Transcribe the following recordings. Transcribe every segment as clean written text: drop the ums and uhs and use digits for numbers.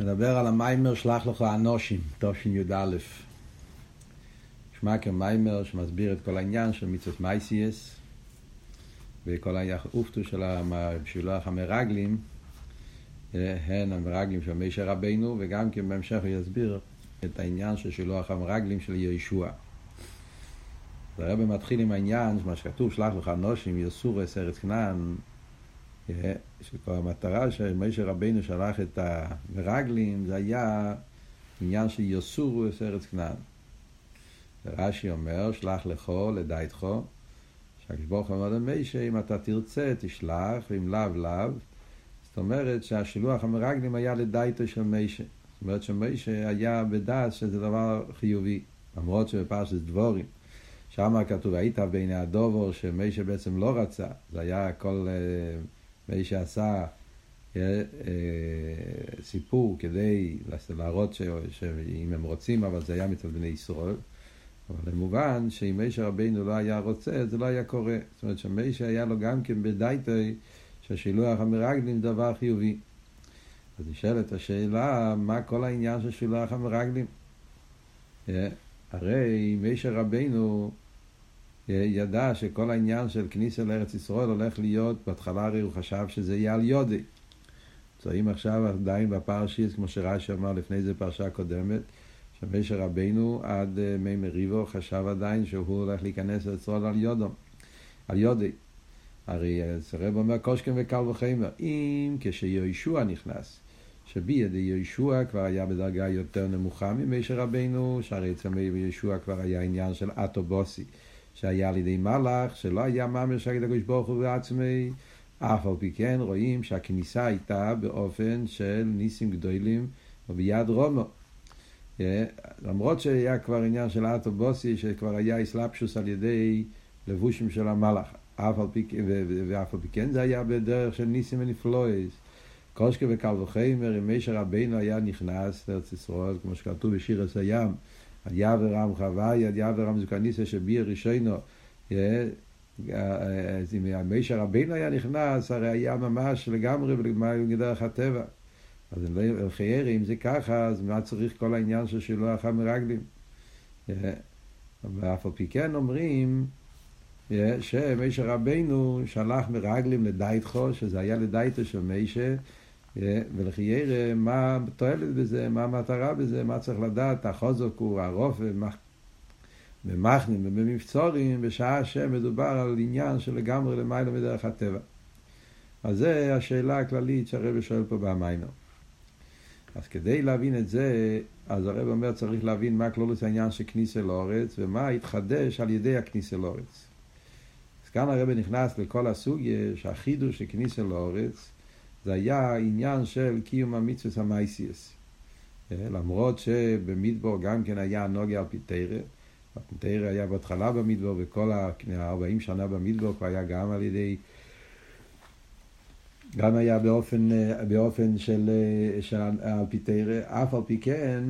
נדבר על המיימר שלח לך אנושים, תשי"א. שמע כמיימר שמסביר את כל העניין של מצוות מייסייס, וכל היחאופתו של המשולח המרגלים, הן המרגלים של משה רבינו, וגם כן בהמשך הוא יסביר את העניין של שילוח המרגלים של ישוע. הרב מתחיל עם העניין, מה שכתוב, שלח לך אנושים, יסורס ארץ כנען, המטרה שמשה רבינו שלח את המרגלים, זה היה עניין של יסורס ארץ כנען. רש"י אומר, שלח לכו, לדע איתך, שהקבורך אמר למשה, אם אתה תרצה, תשלח, ואם לאו לאו. זאת אומרת שהשילוח המרגלים היה לדעתו של משה. זאת אומרת שמשה היה בדעת שזה דבר חיובי, למרות שבפרשת דבורים. שם כתוב, היית בעיני הדובר שמשה בעצם לא רצה. זה היה כל משה עשה סיפור כדי להראות שאם הם רוצים, אבל זה היה מצד בני ישראל. אבל למובן שאם משה רבינו לא היה רוצה, זה לא היה קורה. זאת אומרת שמשה היה לו גם כן בדעתו שהשילוח המרגלים דבר חיובי. אז נשאלת השאלה, מה כל העניין של שילוח המרגלים? הרי משה רבינו ידע שכל העניין של כניסה לארץ ישראל הולך להיות, בהתחלה הרי הוא חשב שזה יהיה על יודי. צועים עכשיו עדיין בפרשית, כמו שרש"י אמר לפני זה פרשה קודמת, שמשה רבינו עד מי מריבו חשב עדיין שהוא הולך להיכנס לצרול על יודי. הרי הרב אומר קושקן וקל וחיימר, אם כשישוע נכנס, שבידי ישוע כבר היה בדרגה יותר נמוכה ממשה רבינו, שהרי אצל ישוע כבר היה עניין של אטובוסי, שהיה על ידי מלאך, שלא היה ממש הקדוש ברוך הוא בעצמי, אף על פי כן רואים שהכניסה הייתה באופן של ניסים גדולים וביד רומו. למרות שהיה כבר עניין של אטובוסי, שכבר היה אסלאפשוס על ידי לבושים של המלאך, ואף על פי כן זה היה בדרך של ניסים ונפלויז. קושקה וקל וחיימר, אם משה רבינו היה נכנס לארץ ישראל, כמו שכתוב בשיר הסיים, עד יברם חווי, עד יברם זוקניסה שביה ראשינו, אם משה רבינו היה נכנס, הרי היה ממש לגמרי בדרך הטבע. אז חיירי, אם זה ככה, אז מה צריך כל העניין של שילוח המרגלים? ואף על פי כן אומרים, שמשה רבינו שלח מרגלים לדעתו, שזה היה לדעתו של משה, ולחייר מה תועלת בזה, מה המטרה בזה, מה צריך לדעת, החוזק הוא הרופא, במחנים ובמבצורים, בשעה שמדובר על עניין שלגמרי למעלה מדרך הטבע. אז זה השאלה הכללית שהרב שואל פה במיימר. אז כדי להבין את זה, אז הרב אומר צריך להבין מה כלול את העניין של כניסה לארץ, ומה התחדש על ידי הכניסה לארץ. אז כאן הרב נכנס לכל הסוג שהחידוש הכניסה לארץ, זה היה עניין של קיום המצוות המעשיות. למרות שבמדבר גם כן היה נוגע על פיתרה, הפיתרה היה בהתחלה במדבר, וכל 40 שנה במדבר כבר היה גם על ידי, גם היה באופן של הפיתרה, אף על פי כן,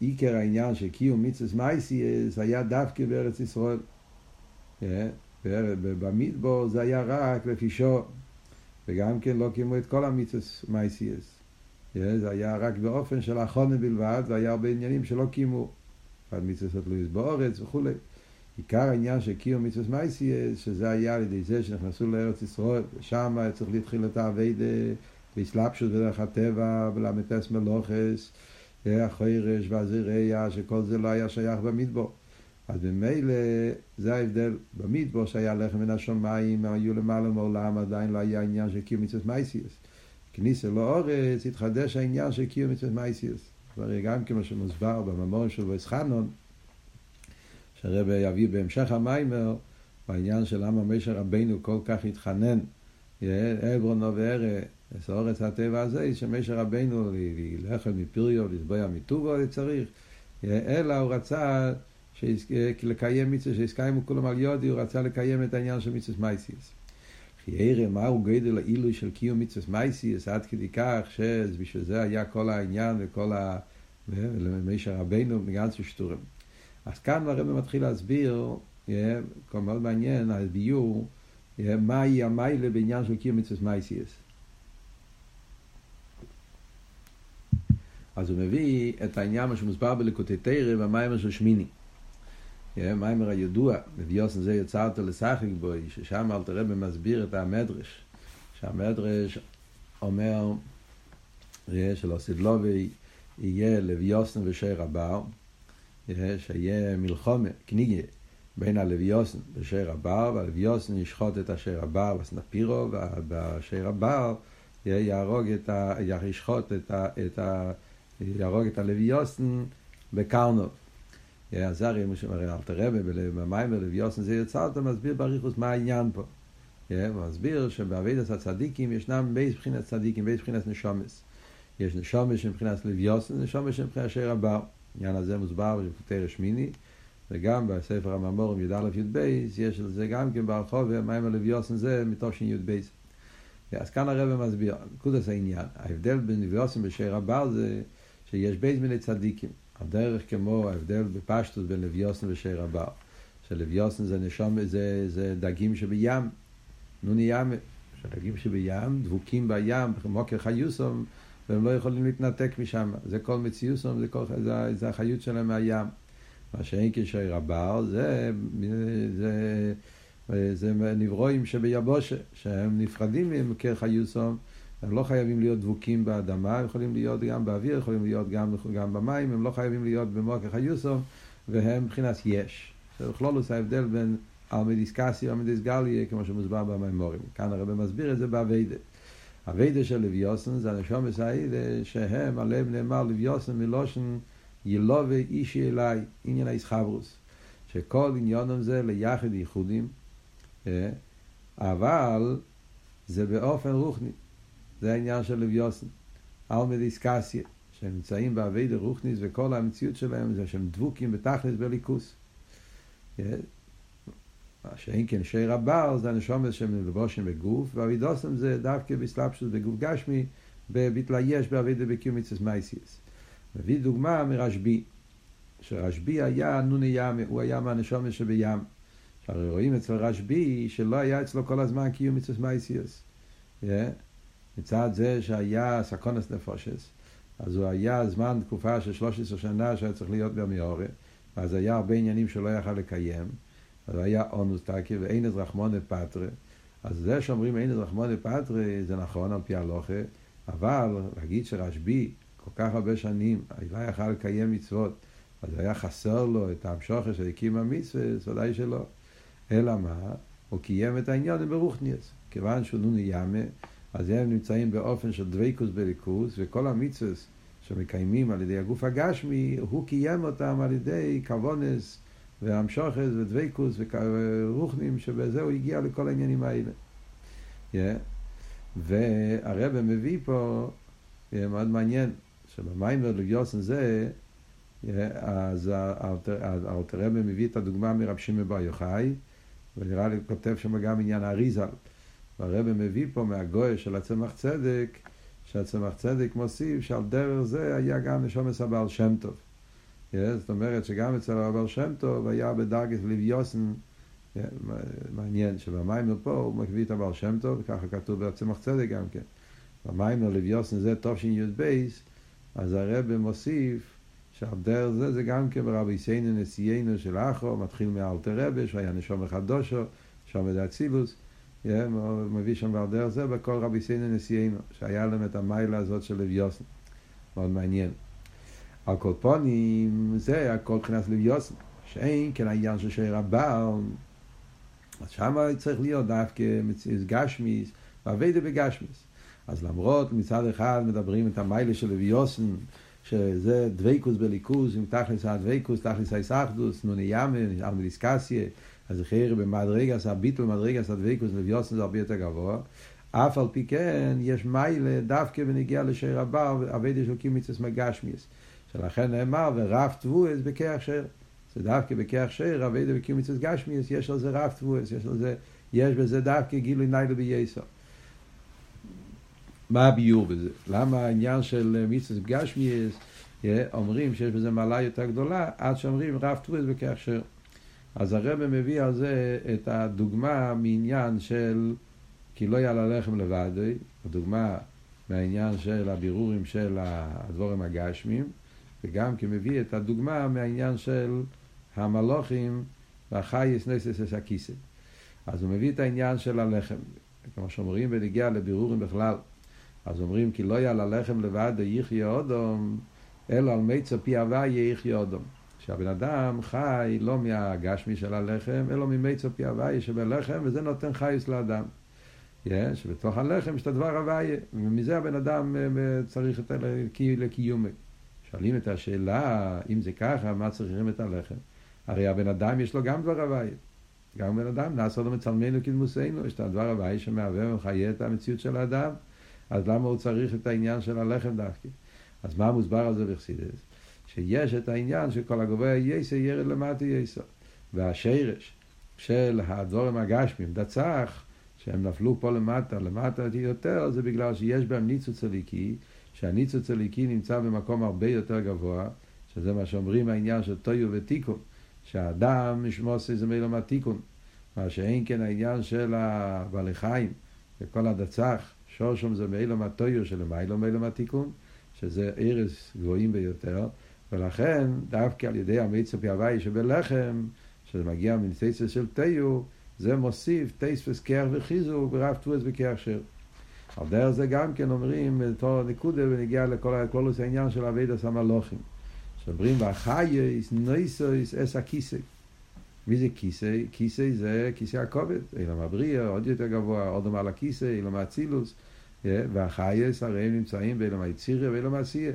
עיקר העניין של קיום מצוות מעשיות היה דווקא בארץ ישראל. במדבר זה היה רק לפי שור, וגם כן לא קיימו את כל המצוות מעשיות. זה היה רק באופן של האחרונה בלבד, והיה הרבה עניינים שלא קיימו, מצוות תלויות בארץ וכו'. עיקר העניין שקיימו מצוות מעשיות, שזה היה על ידי זה שנכנסו לארץ ישראל, שם צריך להתחיל את העבודה, והסלבשות בדרך הטבע, ולמטס מלוכס, החורש והזרע, שכל זה לא היה שייך במדבר. אז במילא זה ההבדל. במדבר שהיה לחם מן השמיים, היו למעלה מעולם, עדיין לא היה עניין של קיום מצוות מעשיות. כניסה לארץ התחדש העניין של קיום מצוות מעשיות. והרי גם כמו שמוסבר במאמרים של בויס חנון, שהרב יביא בהמשך המיימר, בעניין של למה משה רבינו כל כך התחנן, עברונו וערה, את ארץ הטבע הזה, שמשה רבינו ללחם מפריו, לסבויה מטובו, צריך, אלא הוא רצה לקיים מצווה, שהסקיימו כולם על יודי, הוא רצה לקיים את העניין של מצוות מעשיות. חיירי, מה הוא גודל העילוי של קיום מצוות מעשיות, עד כדי כך שבשביל זה היה כל העניין וכל משה רבינו בגלל שטורים. אז כאן הרב מתחיל להסביר, כל מאוד מעניין, הביור, מהי המיילה בעניין של קיום מצוות מעשיות. אז הוא מביא את העניין שמוסבר בליקוטי תורה במיימר של שמיני. מיימר הידוע, וביוסן זה יצא אותו לשחק בוי, ששם אל תראה במסביר את המדרש. שהמדרש אומר שלא סדלובי יהיה לויתן ושור הבר, שיהיה מלחומה, קניגיה, בין הלויתן ושור הבר, והלויתן ישחוט את השור הבר בסנפירו, והשור הבר יהרוג את ה... ישחוט את ה... יהרוג את הלויתן בקרנו. אז הרי משה מראה אל תראה במים ולויתן זה יצא, אתה מסביר בריחוס מה העניין פה. מסביר שבעבודת הצדיקים ישנם בייס בחינת צדיקים, בייס בחינת נשומס. יש נשומס שמבחינת לויתן, נשומס שמבחינת שור הבר. העניין הזה מוסבר בפרק שמיני, וגם בספר המאמורים י"א י"ב, יש לזה גם כן ברחוב, מים ולויתן זה מתוך י"ב. אז כאן הרב מסביר, נקודת העניין, ההבדל בין לויתן ושור הבר זה שיש בייס מן הצדיקים, הדרך כמו ההבדל בפשטות בין לויתן ושור הבר, שלויתן זה נשומס, זה דגים שבים. נוני ים, שהדגים שבים, דבוקים בים, מוקר חיוסום, והם לא יכולים להתנתק משם. זה כל מציוסום, זה החיות שלהם מהים. מה שאין כשור הבר, זה נברואים שביבושה, שהם נפרדים ממוקר חיוסום, הם לא חייבים להיות דבוקים באדמה, הם יכולים להיות גם באוויר, יכולים להיות גם במים, הם לא חייבים להיות במוקר חיוסום, והם מבחינת יש. זה בכלולוס ההבדל בין המדיסקסיה, המדיסגליה, כמו שמוסבר במאמורים. כאן הרב מסביר את זה בעבודה. העבודה של לויתן זה הנשום מסעידה שהם עליהם נאמר לויתן מלושן ילווה אישי אליי, עניין ההסחברוס. שכל עניונם זה ליחד ייחודים, אבל זה באופן רוחני. זה העניין של לויתן. המדיסקסיה, שהם נמצאים בעבודה רוחנית וכל המציאות שלהם זה שהם דבוקים בתכלס בליכוס. שאין כן שור הבר זה הנשומס שמלבושים בגוף, והעבודתם זה דווקא בסלבשות בגוף גשמי, בביטלייש בעבודה בקיום מצוות מייסייס. מביא דוגמה מרשב"י, שרשב"י היה נוני ים, הוא היה מהנשומס שבים. שהרי רואים אצל רשב"י שלא היה אצלו כל הזמן קיום מצוות מייסייס. מצד זה שהיה סכונס נפושס, אז הוא היה זמן תקופה של 13 שנה שהיה צריך להיות במאורה, אז היה הרבה עניינים שלא יכל לקיים. אז היה אונוס תקי ואין את רחמונה פטרה. אז זה שאומרים אין את רחמונה פטרה זה נכון על פי הלוכה, אבל להגיד שרשב"י כל כך הרבה שנים לא יכל לקיים מצוות, אז היה חסר לו את ההמשכה שהקים המצווה, ודאי שלא. אלא מה? הוא קיים את העניין ברוחניות. כיוון שהוא נוני ימה, אז הם נמצאים באופן של דבקות בליכוס, וכל המצוות שמקיימים על ידי הגוף הגשמי, הוא קיים אותם על ידי כוונס, והמשוחז ודוויקוס ורוחנים, שבזה הוא הגיע לכל העניינים האלה. והרב מביא פה, מאוד מעניין, שבמיימר לויתן זה, אז הרב מביא את הדוגמה מרב שמעון בר יוחאי, ונראה לי כותב שם גם עניין האריז"ל. והרב מביא פה מהגוי של הצמח צדק, שהצמח צדק מוסיף שעל דרך זה היה גם נשומס הבעל שם טוב. זאת אומרת שגם אצל הבר שם טוב היה בדרגת לויתן. מעניין שבמיימר פה הוא מקביא את הבר שם טוב, ככה כתוב בצמח צדק גם כן. במיימר לויתן זה תשי"א, אז הרב מוסיף שהדר זה זה גם כן ברבי סיינו נשיאנו של אחו, מתחיל מאלתר רבי שהיה נשום חדושו, שם את האצילוס, הוא מביא שם בהדר זה בכל רבי סיינו נשיאנו, שהיה להם את המיילה הזאת של לויתן. מאוד מעניין. על כל פונים, זה הכל כנס לויתן, שאין כן העניין של שור הבר, אז שם צריך להיות דווקא גשמיס, ועבודה בגשמיס. אז למרות מצד אחד מדברים את המיילה של לויתן, שזה דבקות בליכוס, עם תכלס הדבקות, תכלס האחדות, נוני ימי, המדיסקסיה, אז אחרי במדרגת הביטל, במדרגת הדבקות, לויתן זה הרבה יותר גבוה, אף על פי כן יש מיילה דווקא בנגיעה לשור הבר, עבודה של קימצס מגשמיס. ולכן נאמר, ורב תבועס בכח שור. זה דווקא בכח שור, עבודה בקיום מצוות גשמיס, יש על זה רב תבועס, יש בזה דווקא גילוי נעלה בייסר. מה הביור בזה? למה העניין של מצוות גשמיס, אומרים שיש בזה מעלה יותר גדולה, עד שאומרים רב תבועס בכח שור. אז הרב מביא על זה את הדוגמה מעניין של כי לא יעלה לחם לבד, הדוגמה מהעניין של הבירורים של הדבורים הגשמים, וגם כי מביא את הדוגמה מהעניין של המלוכים והחייס נסס הקיסא. אז הוא מביא את העניין של הלחם, כמו שאומרים ונגיע לבירורים בכלל. אז אומרים כי לא יעל הלחם לבד יחיה אדם, אלא על מיצה פי אביו יחיה אדם. שהבן אדם חי לא מהגשמי של הלחם, אלא ממיצה פי אביו שבלחם, וזה נותן חייס לאדם. שבתוך הלחם יש את הדבר הוויה, ומזה הבן אדם צריך את לקיומו. שואלים את השאלה, אם זה ככה, מה צריכים את הלחם? הרי הבן אדם יש לו גם דבר הוויה. גם בן אדם, נעשה לו מצלמנו כדמוסנו, יש את הדבר הוויה שמהווה ומחיה את המציאות של האדם, אז למה הוא צריך את העניין של הלחם דווקא? אז מה מוסבר על זה בחסידות? שיש את העניין שכל הגובה יסה ירד למטה יסה. והשרש של הדברים הגשמים, דצח, שהם נפלו פה למטה, למטה יותר, זה בגלל שיש בהם ניצוץ הליקי, שהניצוץ הליקי נמצא במקום הרבה יותר גבוה, שזה מה שאומרים העניין של טויו ותיקון, שהאדם משמוס איזה מילום התיקון, מה שאין כן העניין של הבעלי חיים, וכל הדצח, שורשום זה מילום הטויו של מילום התיקון, שזה ערס גבוהים ביותר, ולכן דווקא על ידי המיצה פיהווי שבלחם, שזה מגיע מנטייסס של טויו, זה מוסיף תספס כח וחיזו ורב תועס וכח שר. על דרך זה גם כן אומרים תור הנקודה ונגיע לכל העניין של עבודת המלוכים. שאומרים והחייס נויסויס אס הכיסא. מי זה כיסא? כיסא זה כיסא הכובד. אילם הבריאה עוד יותר גבוה, עוד מעל הכיסא, אילם האצילוס. והחייס הרי הם נמצאים באילם היצירה ואילם העשייה.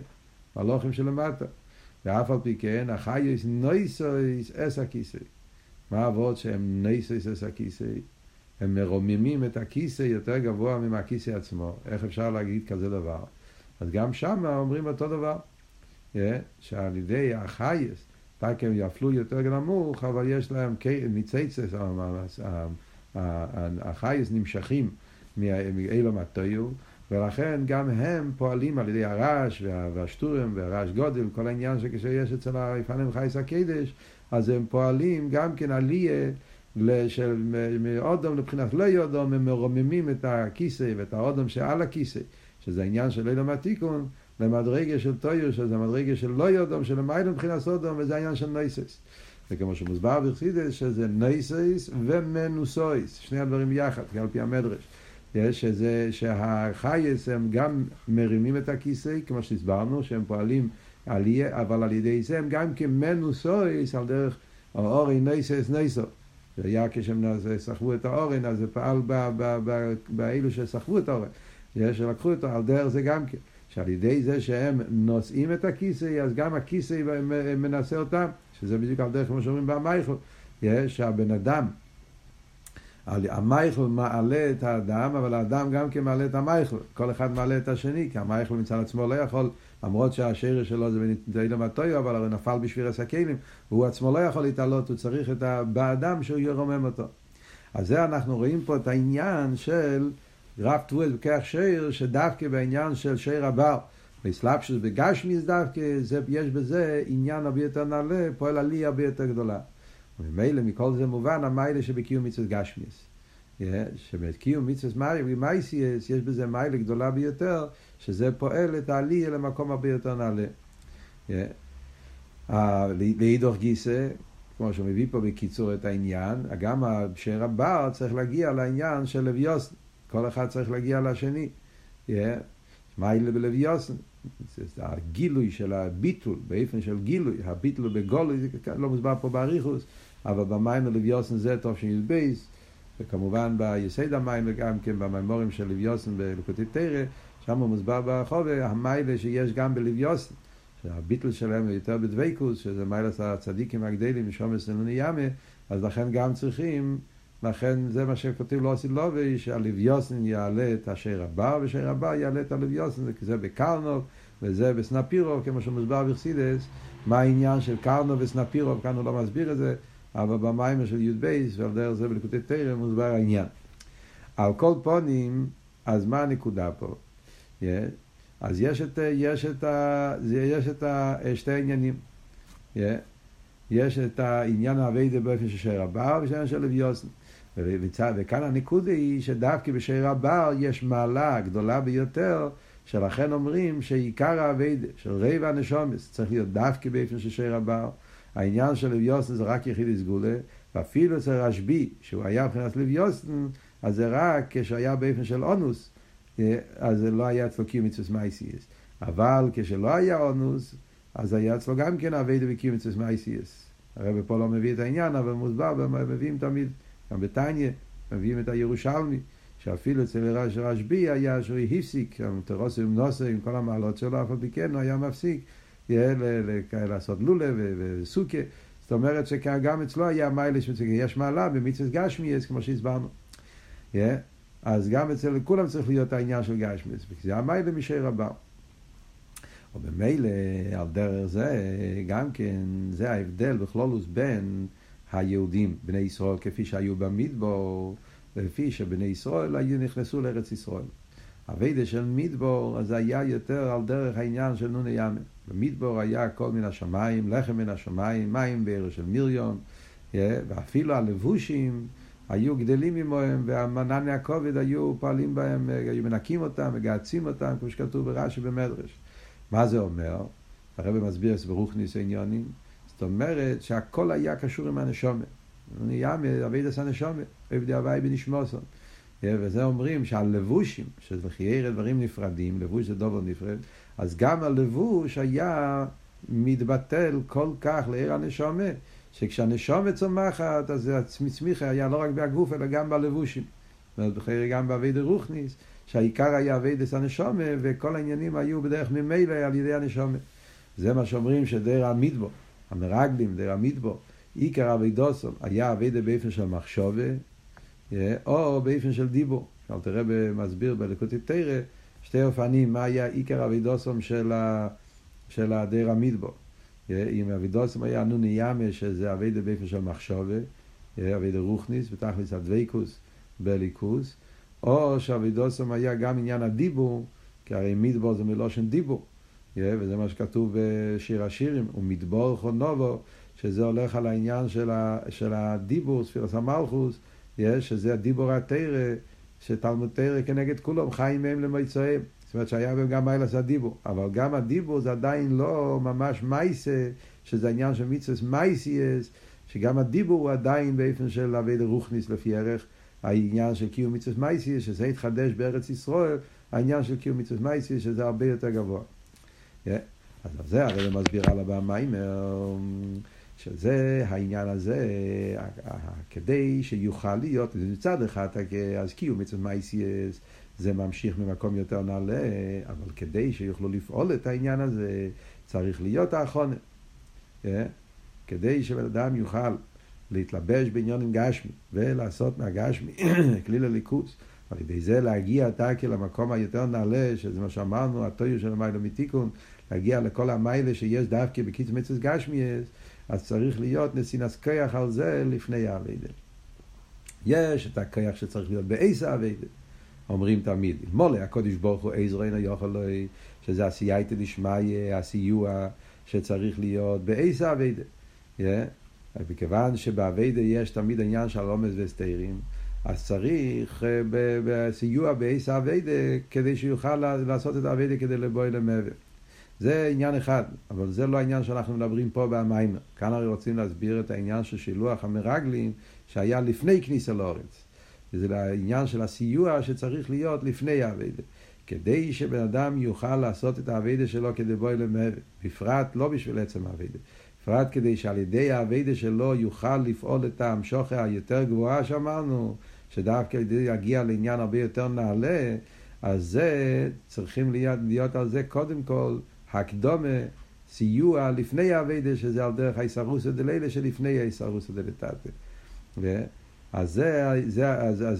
מלוכים שלמטה. ואף על פי כן החייס נויסויס אס הכיסא. מה עבוד שהם נסס את הכיסא? הם מרוממים את הכיסא יותר גבוה ממהכיסא עצמו. איך אפשר להגיד כזה דבר? אז גם שם אומרים אותו דבר. שעל ידי החייס, רק הם יפלו יותר נמוך, אבל יש להם ניצייצס, החייס נמשכים מאילום התויו, ולכן גם הם פועלים על ידי הרעש והשטורם והרעש גודל, כל העניין שכשיש אצל הרפנים חייס הקדש, אז הם פועלים גם כן עליה של מאודם לבחינת לא יודום, הם מרוממים את הכיסא ואת האודם שעל הכיסא, שזה העניין של אילום התיקון, למדרגה של טויו, שזה המדרגה של לא יודום, של מיילום מבחינת אודם, וזה העניין של נסס. וכמו שמוסבר בחסידות, שזה נסס ומנוסויס, שני הדברים יחד, על פי המדרש. יש שזה שהחייס הם גם מרימים את הכיסא, כמו שהסברנו, שהם פועלים עליה, אבל על ידי זה הם גם כמנוסויס על דרך האורן נסס נסו. זה היה כשהם סחבו את האורן, אז זה פעל באילו שסחבו את האורן. שלקחו אותו על דרך זה גם כן. שעל ידי זה שהם נושאים את הכיסא, אז גם הכיסא מנסה אותם, שזה בדיוק על דרך כמו שאומרים במייכל. שהבן אדם, המייכל מעלה את האדם, אבל האדם גם כן מעלה את המייכל. כל אחד מעלה את השני, כי המייכל מצד עצמו לא יכול, למרות שהשיר שלו זה בנתאילום התויו, אבל הוא נפל בשביל הסכלים, והוא עצמו לא יכול להתעלות, הוא צריך את האדם שהוא ירומם אותו. אז זה אנחנו רואים פה את העניין של רב תבועס בכך שיר, שדווקא בעניין של שור הבר, בסלאפשוס בגשמיס דווקא, יש בזה עניין הרבה יותר נעלה, פועל עלי הרבה יותר גדולה. וממילא מכל זה מובן, המיילה שבקיום מצוות גשמיס. שבקיום מצוות מייסייס, יש בזה מיילה גדולה ביותר, שזה פועל את העלייה למקום הרבה יותר נעלה. להידוך גיסא, כמו שמביא פה בקיצור את העניין, גם השור הבר צריך להגיע לעניין של לוויוסן. כל אחד צריך להגיע לשני. מיילה בלוויוסן. הגילוי של הביטול, באופן של גילוי, הביטול בגולוי, זה לא מוסבר פה באריכוס, אבל במים הלוויוסן זה טוב שיזבייס, וכמובן ביסד המים וגם כן במימורים של לוויוסן בלקוטי תרא, שם מוסבר בחובה, המיילה שיש גם בלוויוסן, שהביטול שלהם יותר בדוויקוס, שזה מיילה הצדיקים הגדלים, שומס אלוני ימה, אז לכן גם צריכים, לכן זה מה שכותב לא עושים לו, שהלוויוסן יעלה את השור הבר, ושור הבר יעלה את הלוויוסן, זה בקרנוב, וזה בסנפירוב, כמו שמוסבר בחסידות, מה העניין של קרנוב וסנפירוב, כאן הוא לא מסביר את זה, אבל במיימר של י' בייס, ועל דרך זה בליקוטי תרא, מוסבר העניין. על כל פונים, אז מה הנקודה פה? אז יש את שתי העניינים. יש את העניין העבודה באופן של שור הבר, ושעניין של לוויוסן. וכאן הנקודה היא שדווקא בשור הבר יש מעלה גדולה ביותר, שלכן אומרים שעיקר העבד של רבע נשומס צריך להיות דווקא באיפן של שור הבר. העניין של לויוסן זה רק יחיד הסגולה, ואפילו אצל רשב"י, שהוא היה מבחינת לויוסן, אז זה רק כשהיה באיפן של אונוס, אז זה לא היה אצלו קיום מצוות מייסייס. אבל כשלא היה אונוס, אז היה אצלו גם כן עבד וקיום מצוות מייסייס. הרב פה לא מביא את העניין, אבל מוסבר, ומביאים תמיד, גם בתניה, מביאים את הירושלמי, שאפילו אצל רשב"י היה שהוא הפסיק, תרוסו עם נוסו, עם כל המעלות שלו, אף הפיקן, הוא היה מפסיק, לעשות לולה וסוכה. זאת אומרת שגם אצלו היה מיילה שמצויק, יש מעלה, במצוות גשמי, כמו שהסברנו. אז גם אצל כולם צריך להיות העניין של גשמי, זה המיילה משור הבר. או במילא, על דרך זה, גם כן, זה ההבדל בכלולוס בין היהודים, בני ישראל, כפי שהיו במדבור, לפי שבני ישראל היו נכנסו לארץ ישראל. הווידה של מדבור, אז היה יותר על דרך העניין של נוני ימן. במדבור היה הכל מן השמיים, לחם מן השמיים, מים בעיר של מריון, ואפילו הלבושים היו גדלים ממוהם, והמנני הכובד היו פועלים בהם, היו מנקים אותם, מגעצים אותם, כמו שכתוב ברש"י במדרש. מה זה אומר? הרב מסביר ברוך ניס עניונים. זאת אומרת שהכל היה קשור עם הנשומת. נוני ימן, הווידס הנשומת, עבדי הוואי בנשמוסון. וזה אומרים שהלבושים, שחייר דברים נפרדים, לבוש זה דובר נפרד, אז גם הלבוש היה מתבטל כל כך לעיר הנשומה, שכשהנשומה צומחת, אז הצמיחה היה לא רק בהגוף, אלא גם בלבושים. ובחייר גם בעבידי רוחניס, שהעיקר היה עבידס הנשומה, וכל העניינים היו בדרך ממילא על ידי הנשומה. זה מה שאומרים שדרך המדבור, המרגלים, דרך המדבור, עיקר עבידוסון, היה עבידי באיפן של מחשובה, או באיפן של דיבור. אל תראה במסביר בליקוטי תרא, שתי אופנים, מה היה עיקר אבידוסום של הדר המדבור. אם אבידוסום היה נוני ימה, שזה אבידה באיפן של מחשבה, אבידה רוחניס, ותכלס הדוויקוס בליקוס, או שאבידוסום היה גם עניין הדיבור, כי הרי מדבור זה מלושן דיבור, וזה מה שכתוב בשיר השירים, ומדבור חונובו, שזה הולך על העניין של הדיבור, ספירס המלכוס, שזה הדיבור התרא, שתלמוד תרא כנגד כולם, חיים מהם למועצועיהם. זאת אומרת שהיה בהם גם מיילס הדיבור. אבל גם הדיבור זה עדיין לא ממש מייסה, שזה העניין של מיצס מייסייס, שגם הדיבור הוא עדיין באיפן של עבד רוחניס לפי ערך, העניין של קיום מיצס מייסייס, שזה התחדש בארץ ישראל, העניין של קיום מיצס מייסייס, שזה הרבה יותר גבוה. אז זה הרי מסביר על הבא מיימר, שזה העניין הזה, כדי שיוכל להיות, מצד אחד, אז קיום מצוות מייסייס, זה ממשיך ממקום יותר נעלה, אבל כדי שיוכלו לפעול את העניין הזה, צריך להיות האחרון. כדי שבן אדם יוכל להתלבש בעניין עם גשמי, ולעשות מהגשמי כלי לליכוס, על ידי זה להגיע אתה למקום היותר נעלה, שזה מה שאמרנו, התויו של המיילה מתיקון, להגיע לכל המיילה שיש דווקא בקיצור מצוות גשמי, אז צריך להיות נסינס כיח על זה לפני העבדה. יש את הכיח שצריך להיות באיזה העבדה. אומרים תמיד, מולה הקודש ברוך הוא עזרנו יוכלוי, שזה עשייתא דשמיא, הסיוע שצריך להיות באיזה העבדה. וכיוון שבעבדה יש תמיד עניין של אומץ וסתירים, אז צריך בסיוע באיזה העבדה כדי שיוכל לעשות את העבדה כדי לבוא אליהם עבד. זה עניין אחד, אבל זה לא העניין שאנחנו מדברים פה במיימר. כאן הרי רוצים להסביר את העניין של שילוח המרגלים שהיה לפני כניסה לארץ. זה העניין של הסיוע שצריך להיות לפני העבדה. כדי שבן אדם יוכל לעשות את העבדה שלו כדי בוא אליהם עבד. בפרט לא בשביל עצם העבדה. בפרט כדי שעל ידי העבדה שלו יוכל לפעול את ההמשוכה היותר גבוהה שאמרנו, שדווקא יגיע לעניין הרבה יותר נעלה, אז זה צריכים להיות על זה קודם כל, הקדומה, סיוע לפני העבדה, שזה על דרך הישרוסא דלילה שלפני הישרוסא דלתתא. אז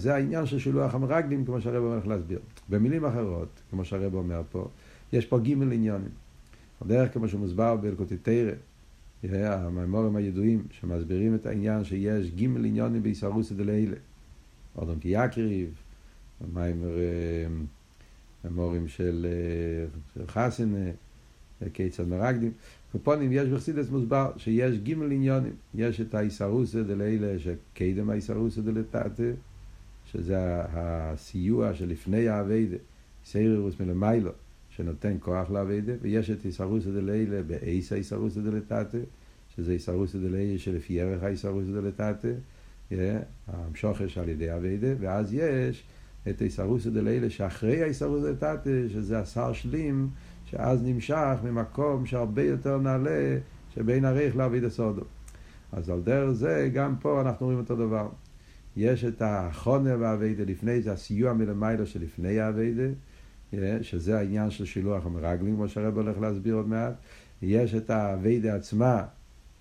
זה העניין של שילוח המרגלים, כמו שהרב הולך להסביר. במילים אחרות, כמו שהרב אומר פה, יש פה גימל עניונים. הדרך כמו שמוסבר בהלכות תרא, המאמרים הידועים שמסבירים את העניין שיש גימל עניונים בישרוסא דלילה. אדם כי יקריב, המורים של חסן, קיצת מרגדים, ופונים יש בחסידות מוסבר שיש גימל עניונים, יש את הישרוסא דלילה שקדם הישרוסא דלתתא, שזה הסיוע שלפני העבדה, סיירוס מלמיילו, שנותן כוח לעבדה, ויש את איסרוסא דלילא באיסא איסרוסא דלתתא, שזה איסרוסא דלילא שלפי ערך האיסרוסא דלתתא, המשוחש על ידי עבדה, ואז יש את איסרוסא דלילא שאחרי האיסרוסא דלתתא, שזה עשר שלים, שאז נמשך ממקום שהרבה יותר נעלה, שבין ערך לעבדה סודו. אז על דרך זה, גם פה אנחנו רואים אותו דבר. יש את החונה והעבדה לפני, זה הסיוע מלמעלה שלפני העבדה, שזה העניין של שילוח המרגלים, כמו שהרב הולך להסביר עוד מעט. יש את העבדה עצמה,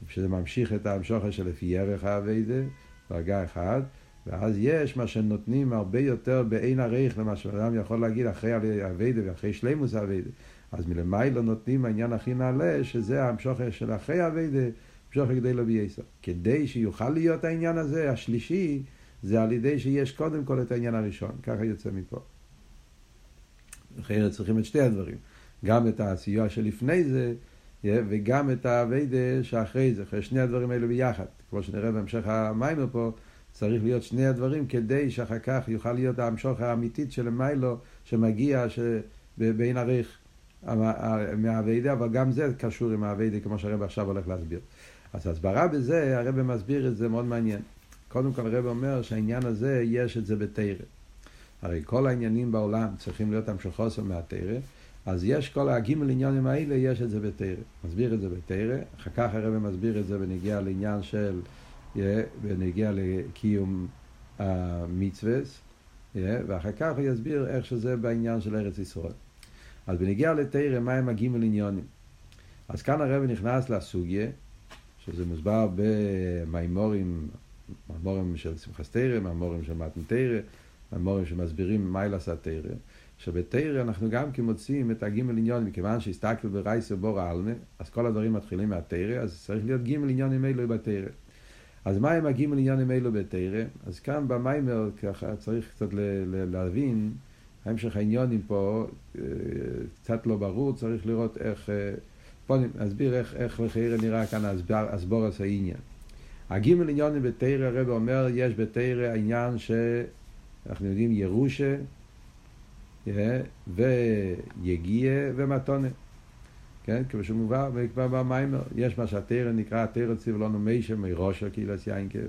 שזה ממשיך את ההמשוכה שלפי ערך העבדה, דרגה אחת, ואז יש מה שנותנים הרבה יותר בעין ערך, למה שאדם יכול להגיד אחרי העבדה ואחרי שלימוס העבדה. אז מלמעלה נותנים העניין הכי נעלה, שזה ההמשוכה של אחרי העבדה, המשוך כדי להביא יסר. כדי שיוכל להיות העניין הזה, השלישי, זה על ידי שיש קודם כל את העניין הראשון. ככה יוצא מפה. אחרת צריכים את שתי הדברים. גם את הסיוע שלפני זה, וגם את העבדה שאחרי זה. אחרי שני הדברים האלה ביחד. כמו שנראה בהמשך המיימר פה, צריך להיות שני הדברים, כדי שאחר כך יוכל להיות המשוך האמיתית של המיילו, שמגיע בין ערך מהעבדה, אבל גם זה קשור עם העבדה, כמו שהרב עכשיו הולך להסביר. אז הסברה בזה, הרב מסביר את זה מאוד מעניין. קודם כל הרב אומר שהעניין הזה, יש את זה בתורה. הרי כל העניינים בעולם צריכים להיות המשכות מהתורה, אז יש כל הגימל עניינים האלה, יש את זה בתורה. מסביר את זה בתורה, אחר כך הרב מסביר את זה בנגיע לעניין של, בנגיע לקיום המצוות, ואחר כך הוא יסביר איך שזה בעניין של ארץ ישראל. אז בנגיע לתורה, מה הם הגימל עניינים? אז כאן הרב נכנס לסוגיה, שזה מוסבר במיימורים, מיימורים של שמחת תורה, מיימורים של מתן תורה, מיימורים שמסבירים מה לעשה תורה, שבתורה אנחנו גם מוצאים את הגימל עניון, מכיוון שהסתכלו ברייס ובור העלמה, אז כל הדברים מתחילים מהתורה, אז צריך להיות גימל עניון עם אלו בתורה. אז מה הם הגימל עניון עם אלו בתורה? אז כאן במיימר, ככה צריך קצת להבין, ההמשך העניונים פה קצת לא ברור, צריך לראות איך... פה נסביר איך לחייר נראה כאן הסבורס העניין. הגימל עניונים בתורה, הרב אומר, יש בתורה העניין שאנחנו יודעים ירושה, ויגיע ומתונה. כן? כמו שמובא, וכבר במיימר, יש מה שהתורה נקרא, התורה ציוולנו מישה מראשה קהילת יינקב,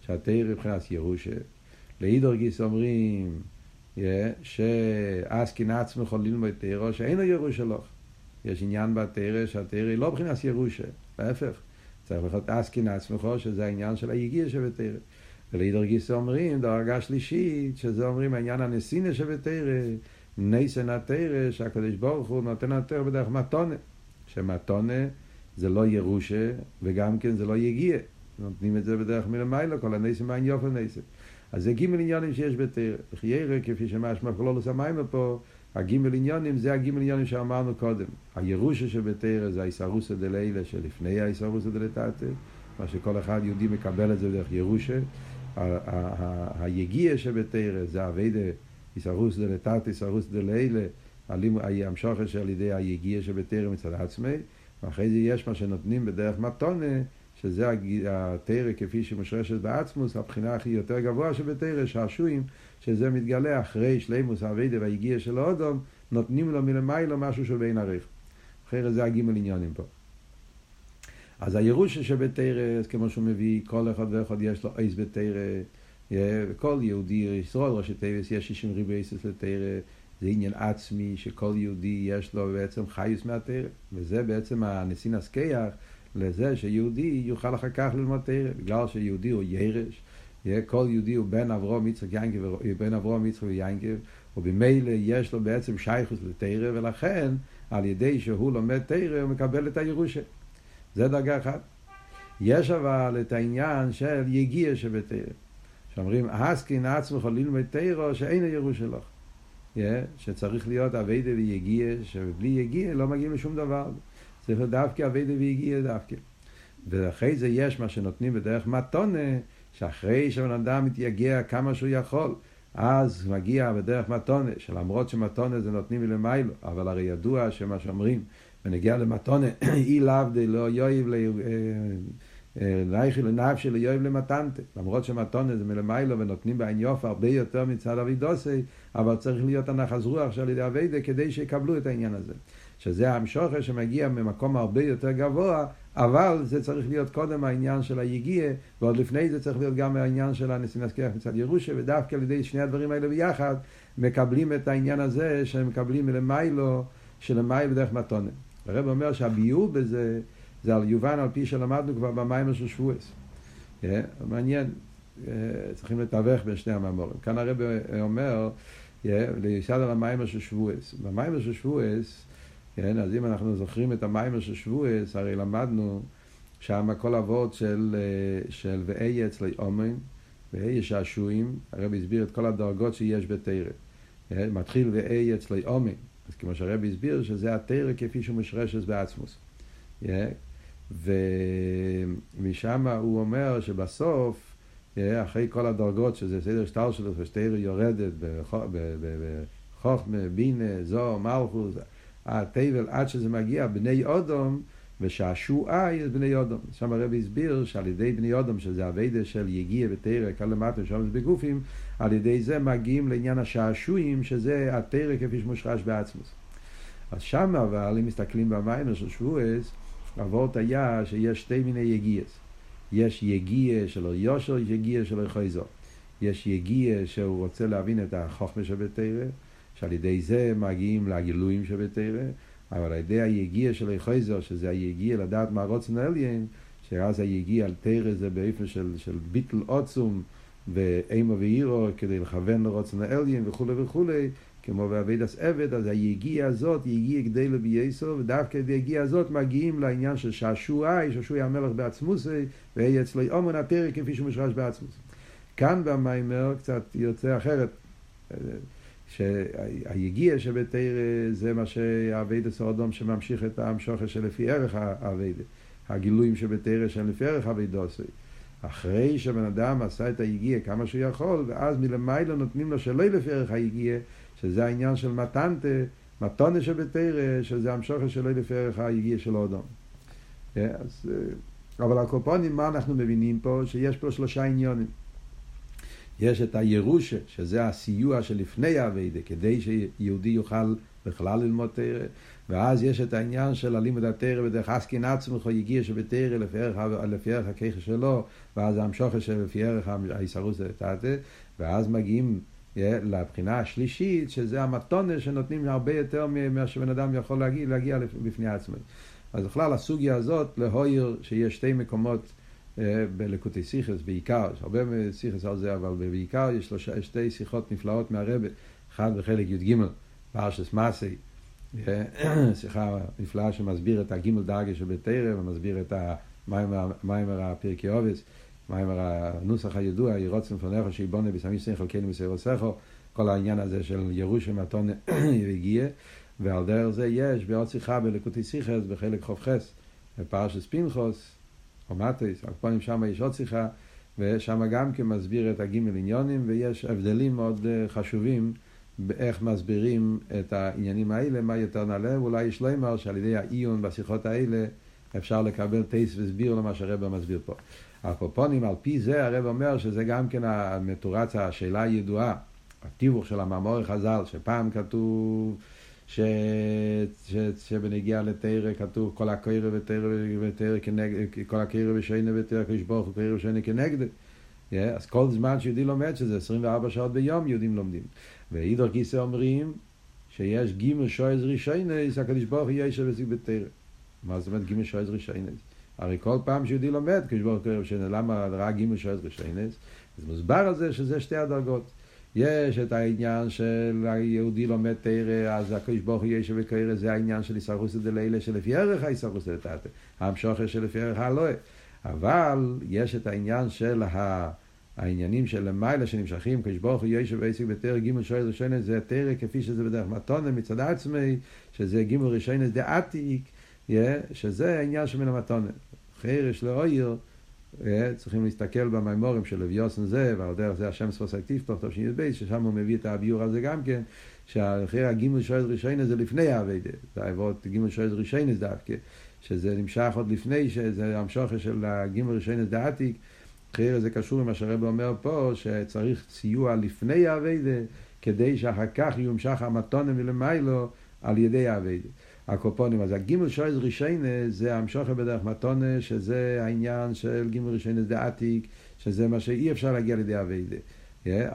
שהתורה מבחינת ירושה. לאידור גיס אומרים, שאסקין עצמך ללמוד תורה, שאינו ירושה לך. יש עניין בתורה שהתורה היא לא מבחינת ירושה, להפך. צריך ללכת אסקין עצמך, שזה העניין של היגיע שבתורה. ולדרגה אומרים, דרגה שלישית, שזה אומרים העניין הנסינה שבתורה, נסן התורה, שהקדוש ברוך הוא נותן התורה בדרך מתונה. שמתונה זה לא ירושה, וגם כן זה לא יגיע. נותנים את זה בדרך מלמעלה, כל הנסן מעין יופי נסן. אז זה גימל עניונים שיש בתורה. חיירה, כפי שמשמע כלולוס המיימר פה, הגימל עניונים זה הגימל עניונים שאמרנו קודם. הירושה שבתורה זה האיסרוסא דלילא שלפני האיסרוסא דלתתא, מה שכל אחד יהודי מקבל את זה בדרך ירושה. היגיע שבתורה זה העבדה איסרוסא דלתתא איסרוסא דלילא, המשוכת שעל ידי היגיע שבתורה מצד עצמי, ואחרי זה יש מה שנותנים בדרך מתונה, שזה התורה כפי שמושרשת בעצמוס, הבחינה הכי יותר גבוהה שבתורה, שעשועים, שזה מתגלה אחרי שלימוס העבדה והיגיע של האדם, נותנים לו מלמעלה משהו שבין ערך. אחרי זה הגימל עניונים פה. אז הירושה שבתורה, כמו שהוא מביא, כל אחד ואחד יש לו עיס בתורה, וכל יהודי ישראל ראשי תיבס יש 60 ריבי עיסס לתורה, זה עניין עצמי שכל יהודי יש לו בעצם חיוס מהתורה, וזה בעצם הנסין הסקייח, לזה שיהודי יוכל אחר כך ללמוד תורה, בגלל שיהודי הוא ירש, כל יהודי הוא בן אברהם יצחק ויעקב, ובמילא יש לו בעצם שייכות לתורה, ולכן על ידי שהוא לומד תורה הוא מקבל את הירושה. זה דרגה אחת. יש אבל את העניין של יגיע שבתורה, שאומרים הסקין עצמך ללמוד תורה שאין הירושה לך, שצריך להיות עבדה ויגיע, שבלי יגיע לא מגיעים לשום דבר. צריך דווקא עבדה ויגיע דווקא. ואחרי זה יש מה שנותנים בדרך מתונה, שאחרי שהאדם מתייגע כמה שהוא יכול, אז מגיע בדרך מתונה, שלמרות שמתונה זה נותנים מלמעלה, אבל הרי ידוע שמה שאומרים, ונגיע למתונה, אי לאו דלא יואיב להיכיל עיניו של איוב למתנתא, למרות שמתונה זה מלמיילו ונותנים בעין יוף הרבה יותר מצד אבידוסי, אבל צריך להיות הנחת רוח שעל ידי אבידה כדי שיקבלו את העניין הזה, שזה המשוכר שמגיע ממקום הרבה יותר גבוה, אבל זה צריך להיות קודם העניין של היגיע, ועוד לפני זה צריך להיות גם העניין של הנסינזקח מצד ירושה, ודווקא על ידי שני הדברים האלה ביחד מקבלים את העניין הזה שהם מקבלים למיילו שלמיילו דרך מתונה. הרב אומר שהביוב בזה זה על יובן, על פי שלמדנו כבר במים של שבועס. מעניין, צריכים לתווך בין שני המאמורים. כאן הרב אומר, ליסד על המים של שבועס. במים של שבועס, אז אם אנחנו זוכרים את המים של שבועס, הרי למדנו שם הכל עבוד של ואי אצלי אומן, ואי שעשועים, הרב הסביר את כל הדרגות שיש בתירה. מתחיל ואי אצלי אומן, אז כמו שהרב הסביר שזה התירה כפי שהוא משרשס בעצמוס. ומשם הוא אומר שבסוף אחרי כל הדרגות שזה סדר שטר שלך ושתאיר יורדת בחוכמה, בינה, זו, מלכוס התבל עד שזה מגיע בני אודום ושעשועה יש בני אודום. שם הרב הסביר שעל ידי בני אודום שזה הוידה של יגיע ותאיר כאן למטה שם זה בגופים, על ידי זה מגיעים לעניין השעשועים שזה התאיר כפי שמושרש בעצמוס. אז שם אבל אם מסתכלים במים של שבועס עבורת היה שיש שתי מיני יגיעס. יש יגיע שלו יושר, יש יגיע שלו חויזו. יש יגיע שהוא רוצה להבין את החוכמה שבתירה, שעל ידי זה מגיעים לגילויים שבתירה, אבל על ידי היגיע שלו חויזו, שזה היגיע לדעת מה רוצן אליין, שאז היגיע על תירה זה באיפה של ביטל עוצום ואימו ואירו כדי לכוון לרוצן אליין וכו' וכו'. כמו בעבודת עבד, אז היגיעה הזאת יגיעה כדי לבייסו, ודווקא היגיעה הזאת מגיעים לעניין של שעשועי, שעשועי המלך בעצמוסי, והיא אצלוי אומן התרק כפי שהוא משרש בעצמוס. כאן במיימר קצת יוצא אחרת, שהיגיעה שבתרא זה מה שהעבודת סורדום שממשיך את המשוכר שלפי ערך העבודת, הגילויים שבתרא שהם לפי ערך עבודוסי. אחרי שבן אדם עשה את היגיעה כמה שהוא יכול, ואז מלמעלה נותנים לו שלא לפי ערך היגיעה, שזה העניין של מתונה שבתירה, שזה המשוכר שלו לפי ערך היגיע של אודום. אבל הקופונים, מה אנחנו מבינים פה? שיש פה שלושה עניונים. יש את הירושה, שזה הסיוע שלפני העבודה, כדי שיהודי יוכל בכלל ללמוד תירה, ואז יש את העניין של הלימוד התירה, בדרך עסקין עצמך יגיע שבתירה לפי ערך הכיח שלו, ואז המשוכר שלו לפי ערך הישרוס לתתה, ואז מגיעים לבחינה השלישית, שזה המתונה שנותנים הרבה יותר ממה שבן אדם יכול להגיע בפני עצמו. אז בכלל הסוגיה הזאת להויר שיש שתי מקומות בלקוטי שיחס בעיקר, יש הרבה שיחס על זה, אבל בעיקר יש שתי שיחות נפלאות מהרבא, אחד בחלק י"ג, פרשת מסעי, שיחה נפלאה שמסביר את הגימל דרגה שבתרא, ומסביר את המיימר הפרקי אובס, מיימר הנוסח הידוע, ירוצן פונך שיבונה בסמיש סין חלקנו מסעירו סכו, כל העניין הזה של ירושם מתון יגיע, ועל דרך זה יש בעוד שיחה בלקוטי שיחס בחלק חופכס, בפרשת פינחס, או מטויס, הקפונים שם יש עוד שיחה, ושם גם כמסביר את הגימל עניונים, ויש הבדלים מאוד חשובים באיך מסבירים את העניינים האלה, מה יותר נעלה, ואולי יש לא אמר שעל ידי העיון בשיחות האלה אפשר לקבל טייס וסביר למה שהרבא מסביר פה. הקופונים, על פי זה הרב אומר שזה גם כן המתורץ, השאלה הידועה, התיווך של המאמר חז"ל, שפעם כתוב שבנגיע לתירה כתוב כל הקוירה ותירה כנגד, כל הקוירה ושינה ותירה כשבורך וקוירה ושינה כנגד. אז כל זמן שיהודי לומד, שזה 24 שעות ביום יהודים לומדים. ואידור כיסא אומרים שיש גימל שויז רישיינה, הקדוש ברוך הוא יושב וסיג בתירה. מה זאת אומרת גימל שויז רישיינה? הרי כל פעם שיהודי לומד, כשבור קרב שני, למה ראה גימל שואז רשיינס? אז מוסבר על זה שזה שתי הדרגות. יש את העניין של היהודי לומד תירה, אז כשבור ישב וקרב זה העניין של ישרוס דלילה, שלפי ערך הישרוס דתת, המשוכר שלפי ערך הלואה. אבל יש את העניין של העניינים של למעלה שנמשכים, כשבור ישב ועסק בתירה, גימל שואז רשיינס זה תירה כפי שזה בדרך מתונה מצד עצמי, שזה גימל רשיינס דעתיק, שזה העניין של המתונה. חירש לאויר, צריכים להסתכל במיימורים של לויתן זה, ועל דרך זה השם ספוס אקטיב, תשי"א, ששם הוא מביא את הביור הזה גם כן, שאחרי הגימל שויז רישיינס זה לפני העבדה, זה העברות גימל שויז רישיינס דווקא, שזה נמשך עוד לפני, שזה המשוך של הגימל רישיינס דעתיק, אחרי זה קשור עם מה שהרב אומר פה, שצריך סיוע לפני העבדה, כדי שאחר כך יומשך המתונה מלמיילו על ידי העבדה. הקופונים, אז הגימל שויז רישיינס זה המשוך בדרך מתונה, שזה העניין של גימל רישיינס דעתיק, שזה מה שאי אפשר להגיע לידי עבדה.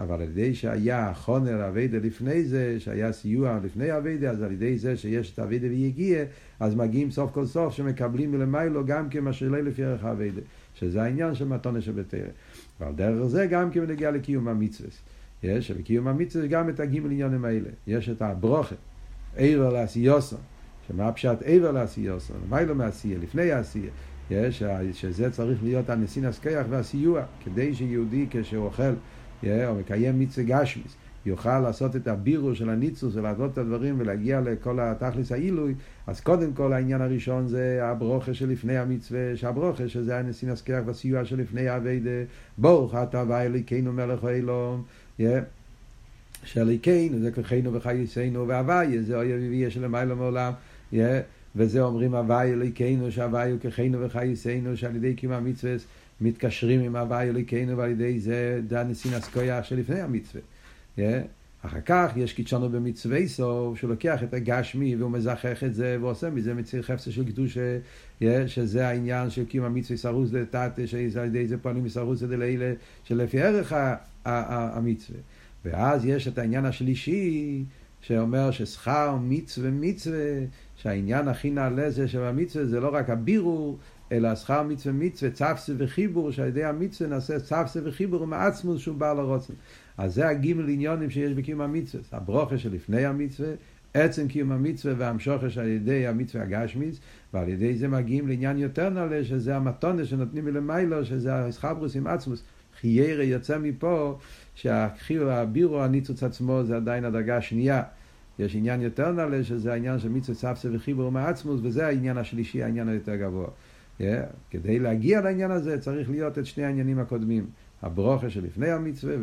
אבל על ידי שהיה חונר הווידה לפני זה, שהיה סיוע לפני הווידה, אז על ידי זה שיש את הווידה ויגיע, אז מגיעים סוף כל סוף שמקבלים מלמיילו גם כמשרילי לפי ערך הווידה, שזה העניין של מתונה שבתרא. ועל דרך זה גם כמנגיע לקיום המצווה. יש שבקיום המצווה גם את הגימל עניינים האלה. יש את הברוכה, עבר לעשיוסון, שמה פשט עבר לעשיוסון, מיילו מעשייה, לפני העשייה. יש שזה צריך להיות הנסין הסכיח והסיוע, כדי שיהודי כשאוכל או מקיים מיצה גשמיס, יוכל לעשות את הבירו של הניצוס ולעשות את הדברים ולהגיע לכל התכלס העילוי. אז קודם כל העניין הראשון זה הברוכה שלפני המצווה, שהברוכה שזה הנסין הסכיח והסיוע שלפני העבדה, ברוך אתה אליקינו מלך העולם, שאליקינו זה כוחנו וחייסנו, והווי זה יביא שלמיילו מעולם, וזה אומרים הווי אליקינו, שהווי הוא כוחנו וחייסנו, שעל ידי קיום המצווה מתקשרים עם הווה אלוקינו, ועל ידי זה דנסין הסקויה שלפני המצווה. אחר כך יש קידשנו במצווה סוף, שלוקח את הגשמי והוא מזכח את זה ועושה מזה מציר חפצה של קדוש, שזה העניין של קיום המצווה סרוז לתת, שעל ידי זה פועלים מסרוז לדלילה שלפי ערך המצווה. ואז יש את העניין השלישי שאומר ששכר מצווה מצווה, שהעניין הכי נעלה זה שבמצווה זה לא רק הבירור, אלא שכר מצווה מצווה, צפסה וחיבור, שעל ידי המצווה נעשה צפסה וחיבור ומעצמוס שהוא בעל הרוצן. אז זה הגימל עניונים שיש בקיום המצווה, הברוכה שלפני המצווה, עצם קיום המצווה והמשוכה שעל ידי המצווה הגשמיס, ועל ידי זה מגיעים לעניין יותר נעלה, שזה המתונה שנותנים מלמיילו, שזה הסחברוס עם עצמוס. חיירה יוצא מפה שהחיר הבירו הניצוץ עצמו זה עדיין הדרגה השנייה. יש עניין יותר נעלה, שזה העניין של מצווה צפסה וחיבור ומעצמוס, וזה העניין השלישי, העניין היותר גבוה. כדי להגיע לעניין הזה צריך להיות את שני העניינים הקודמים, הברוכה שלפני המצווה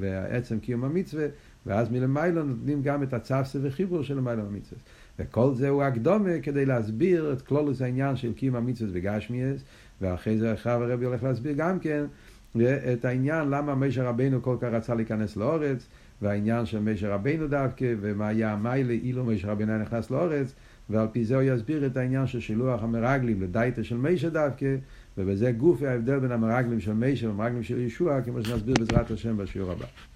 ועצם קיום המצווה, ואז מלמיילו נותנים גם את הצפסה וחיבור של מלמיילו המצווה. וכל זה הוא הקדומה כדי להסביר את כלולוס העניין של קיום המצווה וגשמיאס, ואחרי זה הרבי הולך להסביר גם כן את העניין למה משה רבינו כל כך רצה להיכנס לאורץ, והעניין של משה רבינו דווקא, ומה היה המיילה אילו משה רבינו נכנס לאורץ, ועל פי זה הוא יסביר את העניין של שילוח המרגלים לדייטה של משה דווקא, ובזה גוף ההבדל בין המרגלים של משה והמרגלים של ישוע, כמו שנסביר בעזרת השם בשיעור הבא.